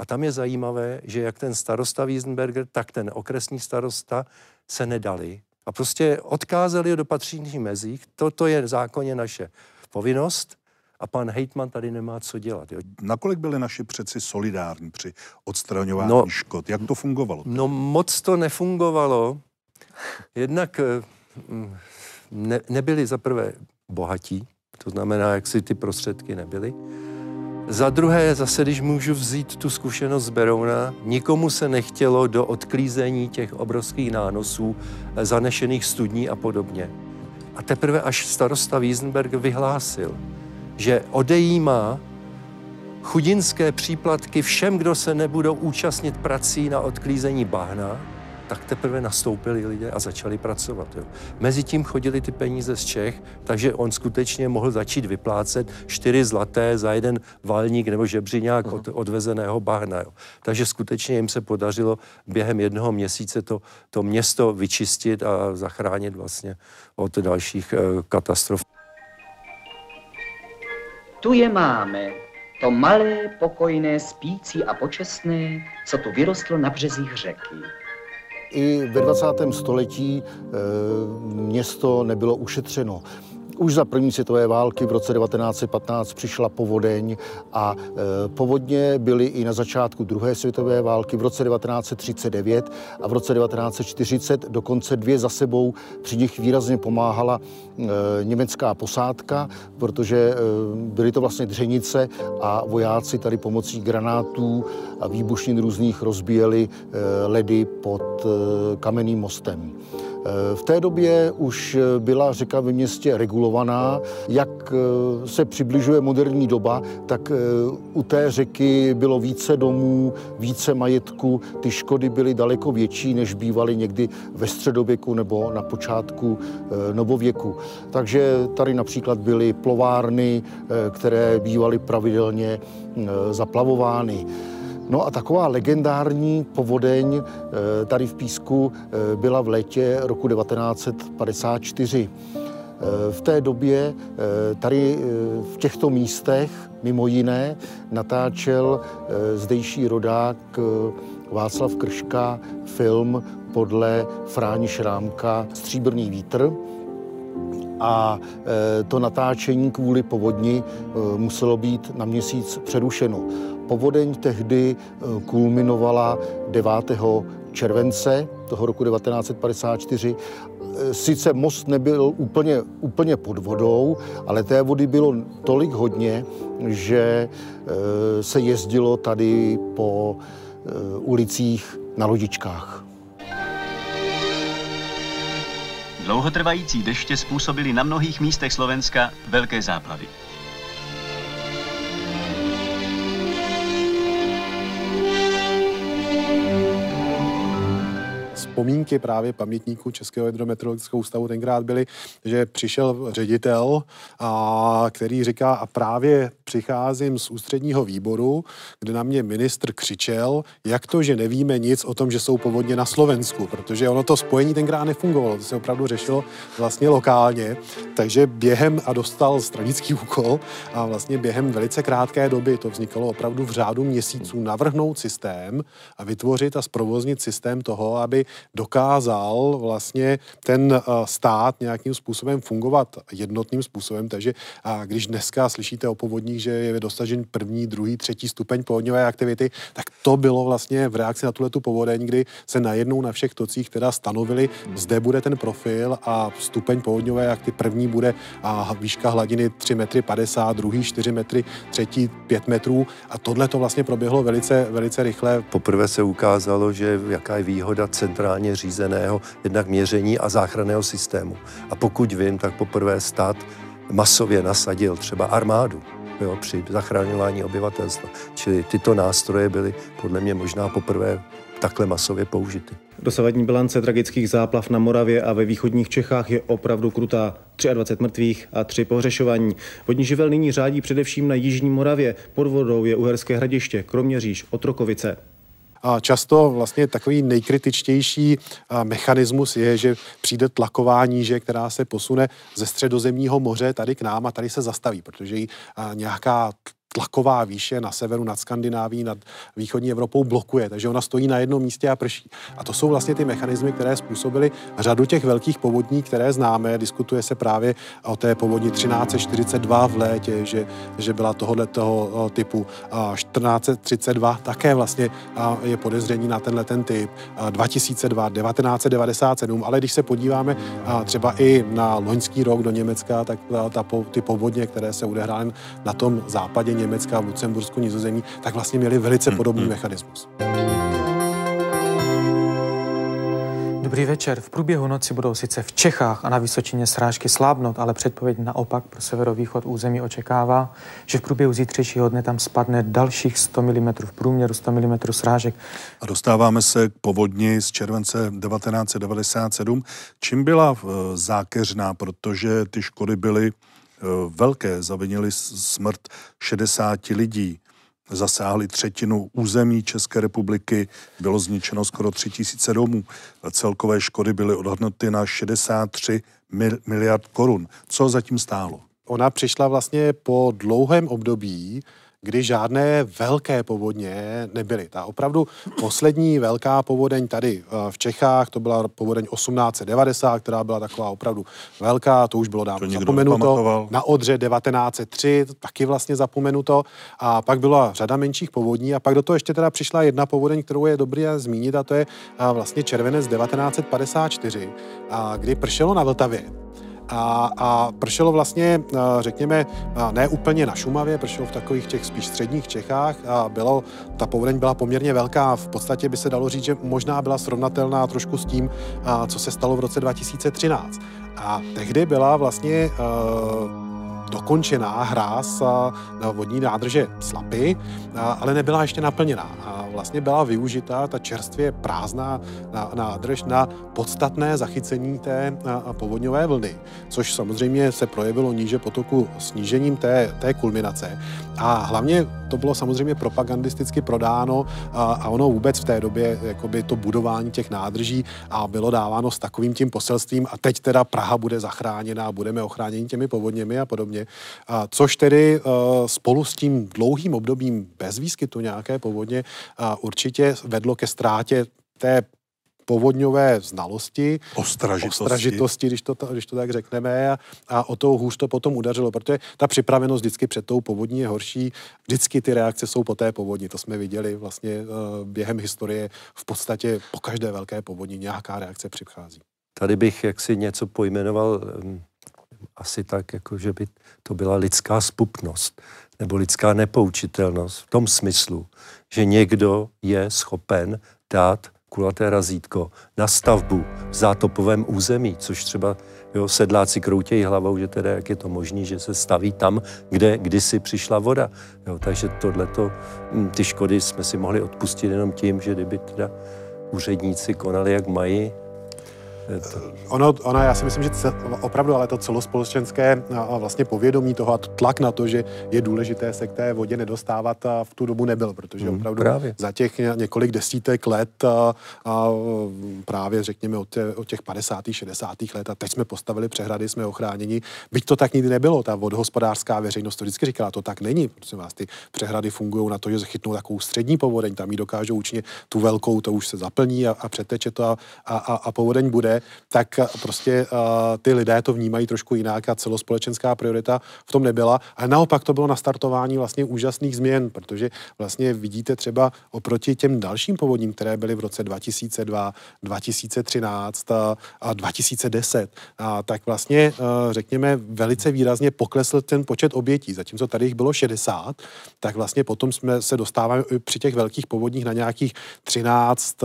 A tam je zajímavé, že jak ten starosta Wiesenberger, tak ten okresní starosta se nedali. A prostě odkázali ho do patřičných mezích. Toto je v zákoně naše povinnost a pan hejtman tady nemá co dělat. Jo. Nakolik byli naši předci solidární při odstraňování no, škod? Jak to fungovalo? No moc to nefungovalo. Jednak ne, nebyli zaprvé bohatí, to znamená, jak si ty prostředky nebyly. Za druhé, zase, když můžu vzít tu zkušenost z Berouna, nikomu se nechtělo do odklízení těch obrovských nánosů, zanešených studní a podobně. A teprve až starosta Wiesenberg vyhlásil, že odejímá chudinské příplatky všem, kdo se nebudou účastnit prací na odklízení bahna, tak teprve nastoupili lidé a začali pracovat. Jo. Mezitím chodili ty peníze z Čech, takže on skutečně mohl začít vyplácet čtyři zlaté za jeden valník nebo žebřiňák od, odvezeného bahna. Jo. Takže skutečně jim se podařilo během jednoho měsíce to, to město vyčistit a zachránit vlastně od dalších eh, katastrof. Tu je máme, to malé, pokojné, spící a počestné, co tu vyrostlo na březích řeky. I ve dvacátém století město nebylo ušetřeno. Už za první světové války v roce devatenáct set patnáct přišla povodeň a povodně byly i na začátku druhé světové války v roce devatenáct set třicet devět a v roce devatenáct set čtyřicet dokonce dvě za sebou. Při nich výrazně pomáhala německá posádka, protože byly to vlastně dřenice a vojáci tady pomocí granátů a výbušnin různých rozbíjeli ledy pod Kamenným mostem. V té době už byla řeka ve městě regulovaná. Jak se přibližuje moderní doba, tak u té řeky bylo více domů, více majetku. Ty škody byly daleko větší, než bývaly někdy ve středověku nebo na počátku novověku. Takže tady například byly plovárny, které bývaly pravidelně zaplavovány. No a taková legendární povodeň tady v Písku byla v létě roku devatenáct set padesát čtyři. V té době tady v těchto místech mimo jiné natáčel zdejší rodák Václav Krška film podle Fráni Šrámka Stříbrný vítr. A to natáčení kvůli povodni muselo být na měsíc přerušeno. Povodeň tehdy kulminovala devátého července toho roku devatenáct set padesát čtyři. Sice most nebyl úplně, úplně pod vodou, ale té vody bylo tolik hodně, že se jezdilo tady po ulicích na lodičkách. Dlouhotrvající deště způsobily na mnohých místech Slovenska velké záplavy. vzpomínky právě pamětníků Českého hydrometeorologického ústavu tenkrát byly, že přišel ředitel, a, který říká, a právě přicházím z ústředního výboru, kde na mě ministr křičel, jak to, že nevíme nic o tom, že jsou povodně na Slovensku, protože ono to spojení tenkrát nefungovalo, to se opravdu řešilo vlastně lokálně, takže během a dostal stranický úkol a vlastně během velice krátké doby to vznikalo opravdu v řádu měsíců navrhnout systém a vytvořit a zprovoznit systém toho, aby dokázal vlastně ten stát nějakým způsobem fungovat jednotným způsobem, takže a když dneska slyšíte o povodních, že je dosažen první, druhý, třetí stupeň povodňové aktivity, tak to bylo vlastně v reakci na tuhletu povodeň, kdy se najednou na všech tocích teda stanovili, zde bude ten profil a stupeň povodňové aktivity, první bude a výška hladiny tři metry padesát, druhý čtyři metry, třetí pět metrů a tohle to vlastně proběhlo velice, velice rychle. Poprvé se ukázalo, že jaká je výhoda centrálně řízeného jednak měření a záchranného systému. A pokud vím, tak poprvé stát masově nasadil třeba armádu, jo, při zachraňování obyvatelstva. Čili tyto nástroje byly podle mě možná poprvé takhle masově použity. Dosavadní bilance tragických záplav na Moravě a ve východních Čechách je opravdu krutá. dvacet tři mrtvých a tři pohřešovaní. Vodní živel nyní řádí především na jižní Moravě. Pod vodou je Uherské Hradiště, Kroměříž, Otrokovice. A často vlastně takový nejkritičtější mechanismus je, že přijde tlaková níže, která se posune ze Středozemního moře tady k nám a tady se zastaví, protože jí nějaká tlaková výše na severu, nad Skandinávií, nad východní Evropou blokuje, takže ona stojí na jednom místě a prší. A to jsou vlastně ty mechanismy, které způsobily řadu těch velkých povodní, které známe. Diskutuje se právě o té povodni třináct set čtyřicet dva v létě, že, že byla tohoto typu. A čtrnáct set třicet dva také vlastně je podezření na tenhle ten typ. A dva tisíce dva, devatenáct set devadesát sedm, ale když se podíváme třeba i na loňský rok do Německa, tak ta, ta, ty povodně, které se odehrály na tom západě Německa, v Lucembursku, Nizozemí, tak vlastně měli velice podobný mechanismus. Dobrý večer. V průběhu noci budou sice v Čechách a na Vysočině srážky slábnout, ale předpověď naopak pro severovýchod území očekává, že v průběhu zítřejšího dne tam spadne dalších sto milimetrů, v průměru sto milimetrů srážek. A dostáváme se k povodni z července devatenáct set devadesát sedm. Čím byla zákeřná, protože ty škody byly velké, zavinili smrt šedesáti lidí, zasáhli třetinu území České republiky, bylo zničeno skoro tři tisíce domů. Celkové škody byly odhadnuty na šedesát tři miliard korun. Co zatím stálo? Ona přišla vlastně po dlouhém období, kdy žádné velké povodně nebyly. Ta opravdu poslední velká povodeň tady v Čechách, to byla povodeň osmnáct set devadesát, která byla taková opravdu velká, to už bylo dávno zapomenuto. Na Odře devatenáct set tři, taky vlastně zapomenuto. A pak byla řada menších povodní a pak do toho ještě teda přišla jedna povodeň, kterou je dobré zmínit, a to je vlastně červenec devatenáct set padesát čtyři, kdy pršelo na Vltavě. A, a pršelo vlastně, řekněme, ne úplně na Šumavě, pršelo v takových těch spíš středních Čechách a bylo, ta povodeň byla poměrně velká. V podstatě by se dalo říct, že možná byla srovnatelná trošku s tím, co se stalo v roce dva tisíce třináct. A tehdy byla vlastně dokončená hráz na vodní nádrže Slapy, ale nebyla ještě naplněná. Vlastně byla využita ta čerstvě prázdná nádrž na podstatné zachycení té povodňové vlny, což samozřejmě se projevilo níže potoku snížením té, té kulminace. A hlavně to bylo samozřejmě propagandisticky prodáno a, a ono vůbec v té době jakoby to budování těch nádrží a bylo dáváno s takovým tím poselstvím a teď teda Praha bude zachráněna, budeme ochráněni těmi povodněmi a podobně. A což tedy spolu s tím dlouhým obdobím bez výskytu nějaké povodně a určitě vedlo ke ztrátě té povodňové znalosti, ostražitosti, ostražitosti když, to, když to tak řekneme, a, a o to hůř to potom udařilo, protože ta připravenost vždycky před tou povodní je horší, vždycky ty reakce jsou po té povodni, to jsme viděli vlastně během historie, v podstatě po každé velké povodni nějaká reakce přichází. Tady bych jaksi něco pojmenoval asi tak, jako že by to byla lidská zpupnost nebo lidská nepoučitelnost v tom smyslu, že někdo je schopen dát kulaté razítko na stavbu v zátopovém území, což třeba jo, sedláci kroutějí hlavou, že teda jak je to možné, že se staví tam, kde kdysi přišla voda. Jo, takže tohleto, ty škody jsme si mohli odpustit jenom tím, že kdyby teda úředníci konali, jak mají? Ono, ono, já si myslím, že cel, opravdu, ale to celospolečenské vlastně povědomí toho a tlak na to, že je důležité se k té vodě nedostávat, v tu dobu nebyl, protože opravdu hmm, za těch několik desítek let a, a právě řekněme od, tě, od těch padesátých, šedesátých let a teď jsme postavili přehrady, jsme ochráněni. Byť to tak nikdy nebylo, ta vodohospodářská veřejnost to vždycky říkala, to tak není, protože vás ty přehrady fungují na to, že chytnou takovou střední povodeň, tam ji dokážou učinit tu velkou, to už se zaplní a, a přeteče to a, a, a povodeň bude. Tak prostě uh, ty lidé to vnímají trošku jinak a celospolečenská priorita v tom nebyla. A naopak to bylo nastartování vlastně úžasných změn, protože vlastně vidíte třeba oproti těm dalším povodním, které byly v roce dva tisíce dva, dva tisíce třináct a, a dva tisíce deset, a tak vlastně uh, řekněme velice výrazně poklesl ten počet obětí. Zatímco tady jich bylo šedesát, tak vlastně potom jsme se dostáváme při těch velkých povodních na nějakých třináct,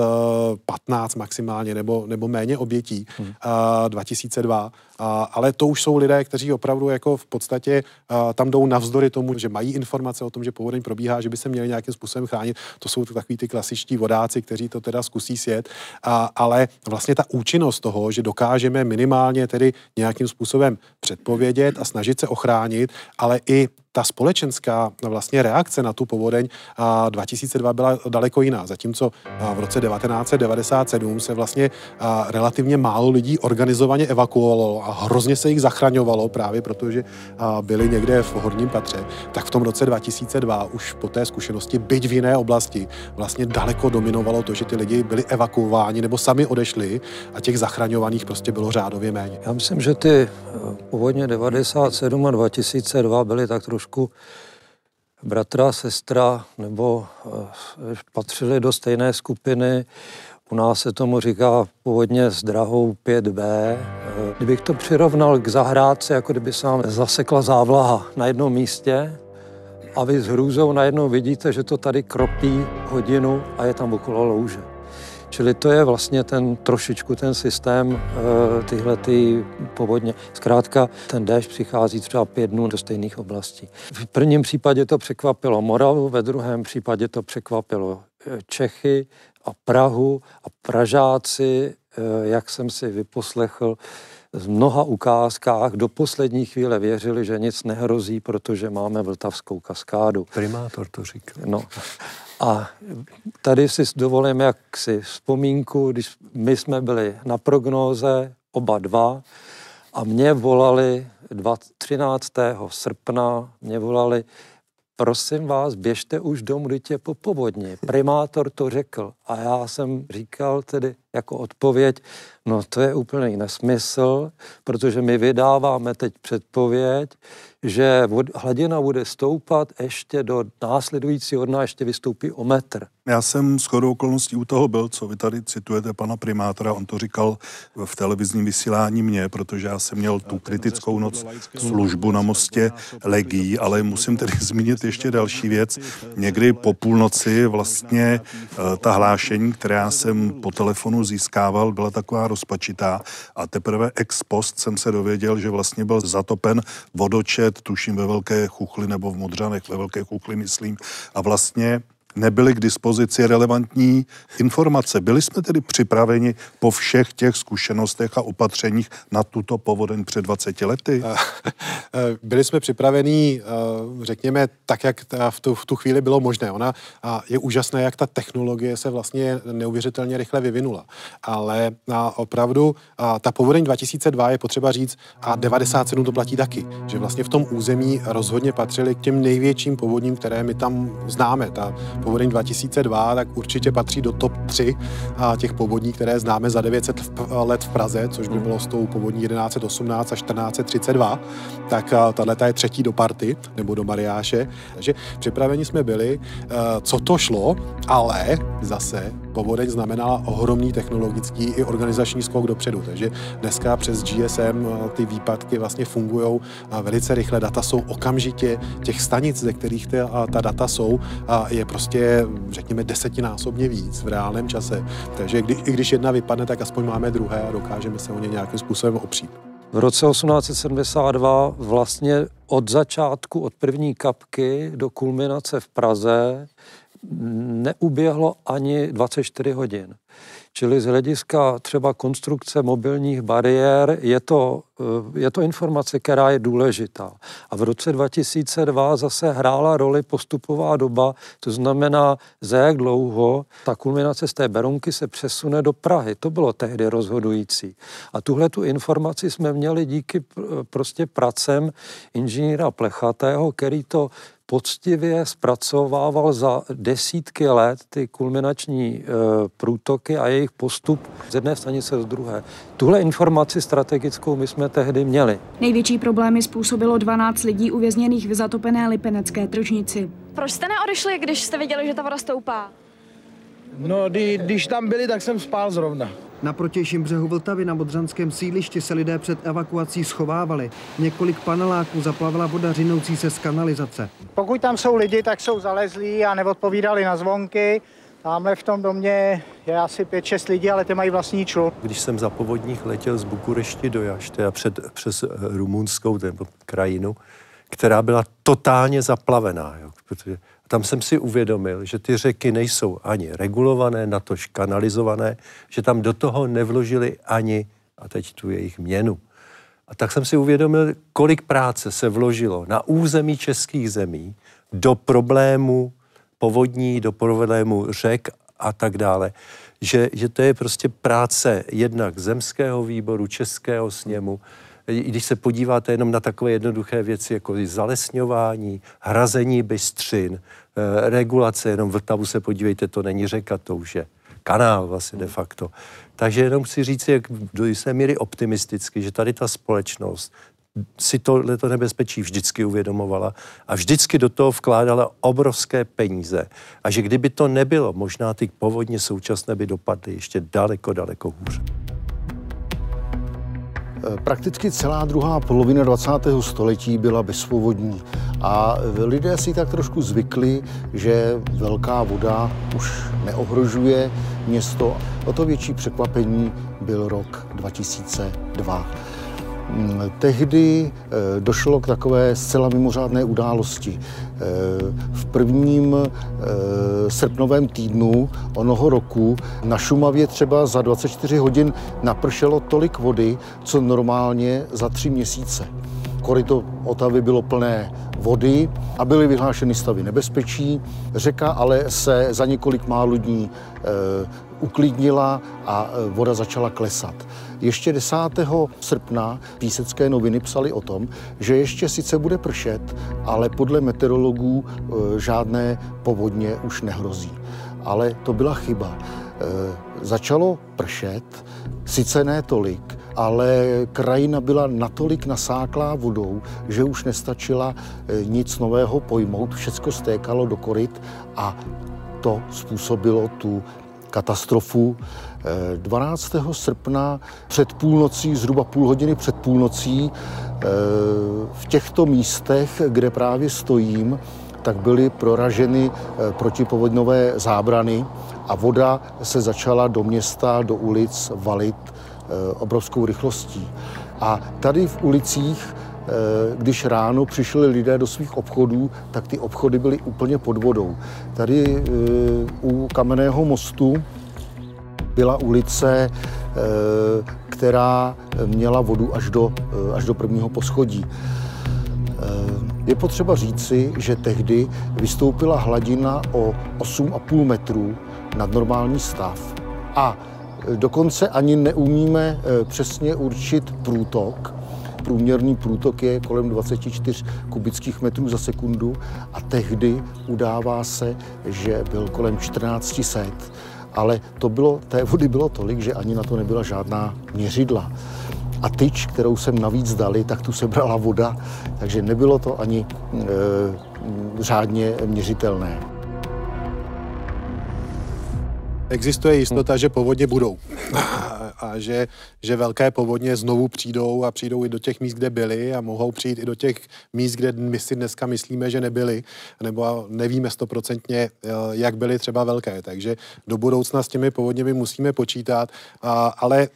patnáct maximálně nebo, nebo méně obětí. Dětí, hmm. a dva tisíce dva, a, ale to už jsou lidé, kteří opravdu jako v podstatě a, tam jdou navzdory tomu, že mají informace o tom, že povodeň probíhá, že by se měli nějakým způsobem chránit. To jsou takový ty klasičtí vodáci, kteří to teda zkusí sjet, a, ale vlastně ta účinnost toho, že dokážeme minimálně tedy nějakým způsobem předpovědět a snažit se ochránit, ale i ta společenská vlastně reakce na tu povodeň dva tisíce dva byla daleko jiná. Zatímco v roce devatenáct set devadesát sedm se vlastně relativně málo lidí organizovaně evakuovalo a hrozně se jich zachraňovalo právě protože byli někde v horním patře, tak v tom roce dva tisíce dva už po té zkušenosti, byť v jiné oblasti, vlastně daleko dominovalo to, že ty lidi byli evakuováni nebo sami odešli a těch zachraňovaných prostě bylo řádově méně. Já myslím, že ty povodně devadesát sedm a dva tisíce dva byly tak trošku bratra, sestra, nebo eh, patřili do stejné skupiny. U nás se tomu říká povodně s drahou pět bé. Kdybych to přirovnal k zahrádce, jako kdyby se vám zasekla závlaha na jednom místě a vy s hrůzou najednou vidíte, že to tady kropí hodinu a je tam okolo louže. Čili to je vlastně ten trošičku ten systém, eh, tyhle ty povodně. Zkrátka ten déšť přichází třeba pět dnů do stejných oblastí. V prvním případě to překvapilo Moravu, ve druhém případě to překvapilo Čechy a Prahu a Pražáci, eh, jak jsem si vyposlechl, v mnoha ukázkách do poslední chvíle věřili, že nic nehrozí, protože máme Vltavskou kaskádu. Primátor to říkal. No. A tady si dovolím jaksi vzpomínku, když my jsme byli na prognóze, oba dva, a mě volali třináctého srpna, mě volali, prosím vás, běžte už domů, teď je po povodni. Primátor to řekl a já jsem říkal tedy jako odpověď, no to je úplný nesmysl, protože my vydáváme teď předpověď, že hladina bude stoupat ještě do následujícího dna, ještě vystoupí o metr. Já jsem shodou okolností u toho byl, co vy tady citujete pana primátora, on to říkal v televizním vysílání mě, protože já jsem měl tu kritickou noc službu na mostě Legií, ale musím tedy zmínit ještě další věc. Někdy po půlnoci vlastně ta hlášení, která jsem po telefonu získával, byla taková rozpačitá a teprve ex post jsem se dověděl, že vlastně byl zatopen vodočet, tuším ve Velké Chuchli nebo v Modřanech, ve Velké Chuchli, myslím. A vlastně nebyly k dispozici relevantní informace. Byli jsme tedy připraveni po všech těch zkušenostech a opatřeních na tuto povodeň před dvaceti lety? Byli jsme připraveni, řekněme, tak, jak v tu, v tu chvíli bylo možné. Ona je úžasné, jak ta technologie se vlastně neuvěřitelně rychle vyvinula. Ale opravdu ta povodeň dva tisíce dva je potřeba říct a devadesát sedm to platí taky, že vlastně v tom území rozhodně patřili k těm největším povodním, které my tam známe. Ta povodeň dva tisíce dva, tak určitě patří do top tři a těch povodní, které známe za devět set let v Praze, což by bylo s tou povodní tisíc sto osmnáct a čtrnáct set třicet dva, tak tato je třetí do party, nebo do Mariáše. Takže připraveni jsme byli, co to šlo, ale zase povodeň znamenala ohromný technologický i organizační skok dopředu. Takže dneska přes G S M ty výpadky vlastně fungují velice rychle. Data jsou okamžitě, těch stanic, ze kterých ta data jsou, je prostě, řekněme, desetinásobně víc v reálném čase. Takže kdy, i když jedna vypadne, tak aspoň máme druhé a dokážeme se o ně nějakým způsobem opřít. V roce osmnáct set sedmdesát dva vlastně od začátku, od první kapky do kulminace v Praze neuběhlo ani dvacet čtyři hodin. Čili z hlediska třeba konstrukce mobilních bariér je to, je to informace, která je důležitá. A v roce dva tisíce dva zase hrála roli postupová doba, to znamená, za jak dlouho ta kulminace z té Berounky se přesune do Prahy. To bylo tehdy rozhodující. A tuhle tu informaci jsme měli díky prostě pracem inženýra Plechatého, který to poctivě zpracovával za desítky let ty kulminační e, průtoky a jejich postup z jedné stanice do druhé. Tuhle informaci strategickou my jsme tehdy měli. Největší problémy způsobilo dvanáct lidí uvězněných v zatopené lipenecké tržnici. Proč jste neodešli, když jste viděli, že ta voda stoupá? No, kdy, když tam byli, tak jsem spál zrovna. Na protějším břehu Vltavy na modřanském sídlišti se lidé před evakuací schovávali. Několik paneláků zaplavila voda řinoucí se z kanalizace. Pokud tam jsou lidi, tak jsou zalezlí a neodpovídali na zvonky. Tamhle v tom domě je asi pět šest lidí, ale ty mají vlastní člup. Když jsem za povodních letěl z Bukurešti do Jašty a před, přes rumunskou krajinu, která byla totálně zaplavená, jo, protože tam jsem si uvědomil, že ty řeky nejsou ani regulované, natož kanalizované, že tam do toho nevložili ani, a teď tu jejich měnu. A tak jsem si uvědomil, kolik práce se vložilo na území českých zemí do problému povodní, do problému řek a tak dále. Že, že to je prostě práce jednak zemského výboru, českého sněmu. Když se podíváte jenom na takové jednoduché věci, jako zalesňování, hrazení bystřin, regulace, jenom Vltavu se podívejte, to není řeka, to už je kanál vlastně de facto. Takže jenom chci říct, jak do jisté míry optimisticky, že tady ta společnost si tohleto nebezpečí vždycky uvědomovala a vždycky do toho vkládala obrovské peníze. A že kdyby to nebylo, možná ty povodně současné by dopadly ještě daleko, daleko hůř. Prakticky celá druhá polovina dvacátého století byla bezpovodní a lidé si tak trošku zvykli, že velká voda už neohrožuje město. O to větší překvapení byl rok dva tisíce dva. Tehdy došlo k takové zcela mimořádné události. V prvním srpnovém týdnu onoho roku na Šumavě třeba za dvacet čtyři hodin napršelo tolik vody, co normálně za tři měsíce. Koryto Otavy bylo plné vody a byly vyhlášeny stavy nebezpečí. Řeka ale se za několik málo dní uklidnila a voda začala klesat. Ještě desátého srpna Písecké noviny psaly o tom, že ještě sice bude pršet, ale podle meteorologů žádné povodně už nehrozí. Ale to byla chyba. Začalo pršet, sice ne tolik, ale krajina byla natolik nasáklá vodou, že už nestačila nic nového pojmout, všecko stékalo do koryt a to způsobilo tu katastrofu. dvanáctého srpna před půlnocí, zhruba půl hodiny před půlnocí, v těchto místech, kde právě stojím, tak byly proraženy protipovodňové zábrany a voda se začala do města, do ulic valit obrovskou rychlostí. A tady v ulicích, když ráno přišli lidé do svých obchodů, tak ty obchody byly úplně pod vodou. Tady u Kamenného mostu byla ulice, která měla vodu až do, až do prvního poschodí. Je potřeba říci, že tehdy vystoupila hladina o osm a půl metru nad normální stav. A dokonce ani neumíme přesně určit průtok. Průměrný průtok je kolem dvacet čtyři kubických metrů za sekundu a tehdy udává se, že byl kolem čtrnáct set. Ale to bylo, té vody bylo tolik, že ani na to nebyla žádná měřidla. A tyč, kterou jsem navíc dali, tak tu se brala voda, takže nebylo to ani e, řádně měřitelné. Existuje jistota, že povodně budou a že, že velké povodně znovu přijdou a přijdou i do těch míst, kde byly a mohou přijít i do těch míst, kde my si dneska myslíme, že nebyly, nebo nevíme stoprocentně, jak byly třeba velké. Takže do budoucna s těmi povodněmi musíme počítat, a, ale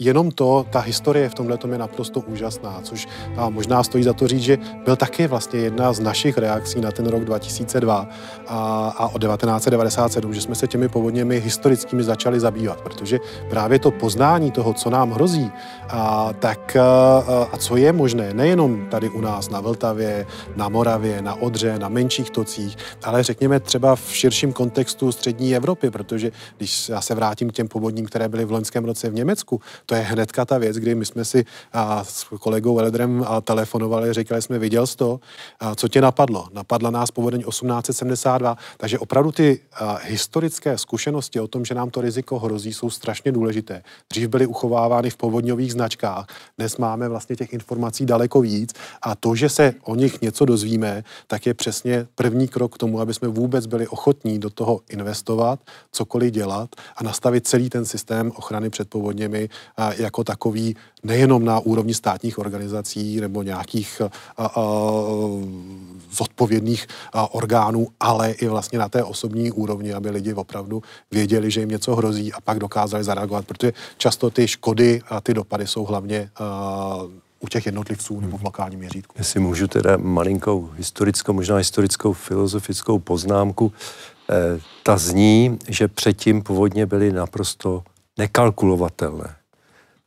Jenom to, ta historie v tomhletom je naprosto úžasná, což a možná stojí za to říct, že byl taky vlastně jedna z našich reakcí na ten rok dva tisíce dva a, a od devatenáct set devadesát sedm, že jsme se těmi povodněmi historickými začali zabývat, protože právě to poznání toho, co nám hrozí a, tak, a, a co je možné, nejenom tady u nás na Vltavě, na Moravě, na Odře, na menších tocích, ale řekněme třeba v širším kontextu střední Evropy, protože když já se vrátím k těm povodním, které byly v loňském roce v Německu, to je hnedka ta věc, kdy my jsme si a, s kolegou Elederem a, telefonovali, říkali jsme, viděl jsi to, a, co tě napadlo. Napadla nás povodeň osmnáct set sedmdesát dva, takže opravdu ty a, historické zkušenosti o tom, že nám to riziko hrozí, jsou strašně důležité. Dřív byly uchovávány v povodňových značkách, dnes máme vlastně těch informací daleko víc a to, že se o nich něco dozvíme, tak je přesně první krok k tomu, aby jsme vůbec byli ochotní do toho investovat, cokoliv dělat a nastavit celý ten systém ochrany před povodněmi jako takový, nejenom na úrovni státních organizací nebo nějakých a, a, zodpovědných a, orgánů, ale i vlastně na té osobní úrovni, aby lidi opravdu věděli, že jim něco hrozí a pak dokázali zareagovat, protože často ty škody a ty dopady jsou hlavně a, u těch jednotlivců nebo v lokálním měřítku. Jestli můžu teda malinkou historickou, možná historickou filozofickou poznámku, eh, ta zní, že předtím povodně byly naprosto nekalkulovatelné.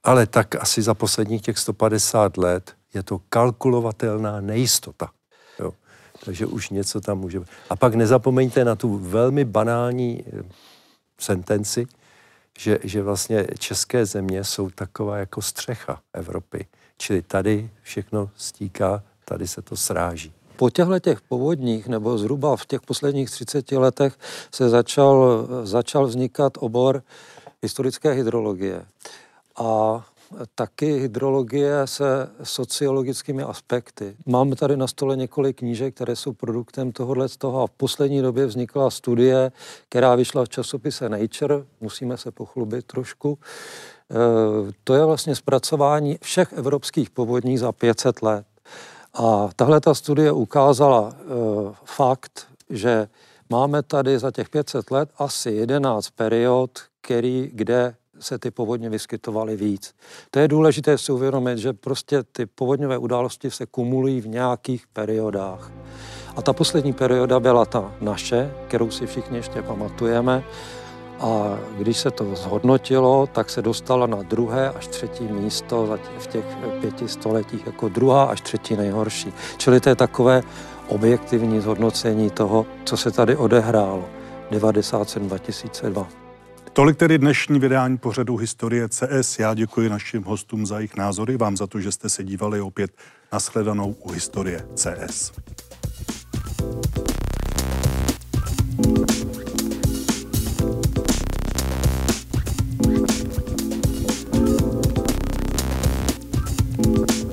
Ale tak asi za posledních těch sto padesát let je to kalkulovatelná nejistota. Jo. Takže už něco tam může. A pak nezapomeňte na tu velmi banální sentenci, že, že vlastně české země jsou taková jako střecha Evropy. Čili tady všechno stíká, tady se to sráží. Po těchto těch povodních, nebo zhruba v těch posledních třiceti letech, se začal, začal vznikat obor historické hydrologie. A taky hydrologie se sociologickými aspekty. Mám tady na stole několik knížek, které jsou produktem tohohle z toho a v poslední době vznikla studie, která vyšla v časopise Nature, musíme se pochlubit trošku. To je vlastně zpracování všech evropských povodní za pět set let. A tahle ta studie ukázala fakt, že máme tady za těch pět set let asi jedenáct period, který, kde se ty povodně vyskytovaly víc. To je důležité si uvědomit, že prostě ty povodňové události se kumulují v nějakých periodách. A ta poslední perioda byla ta naše, kterou si všichni ještě pamatujeme. A když se to zhodnotilo, tak se dostala na druhé až třetí místo v těch pěti stoletích, jako druhá až třetí nejhorší. Čili to je takové objektivní zhodnocení toho, co se tady odehrálo devadesát sedm dva tisíce dva. Tolik tedy dnešní vydání pořadu Historie C S. Já děkuji našim hostům za jejich názory, vám za to, že jste se dívali, opět nashledanou u Historie C S. Thank you.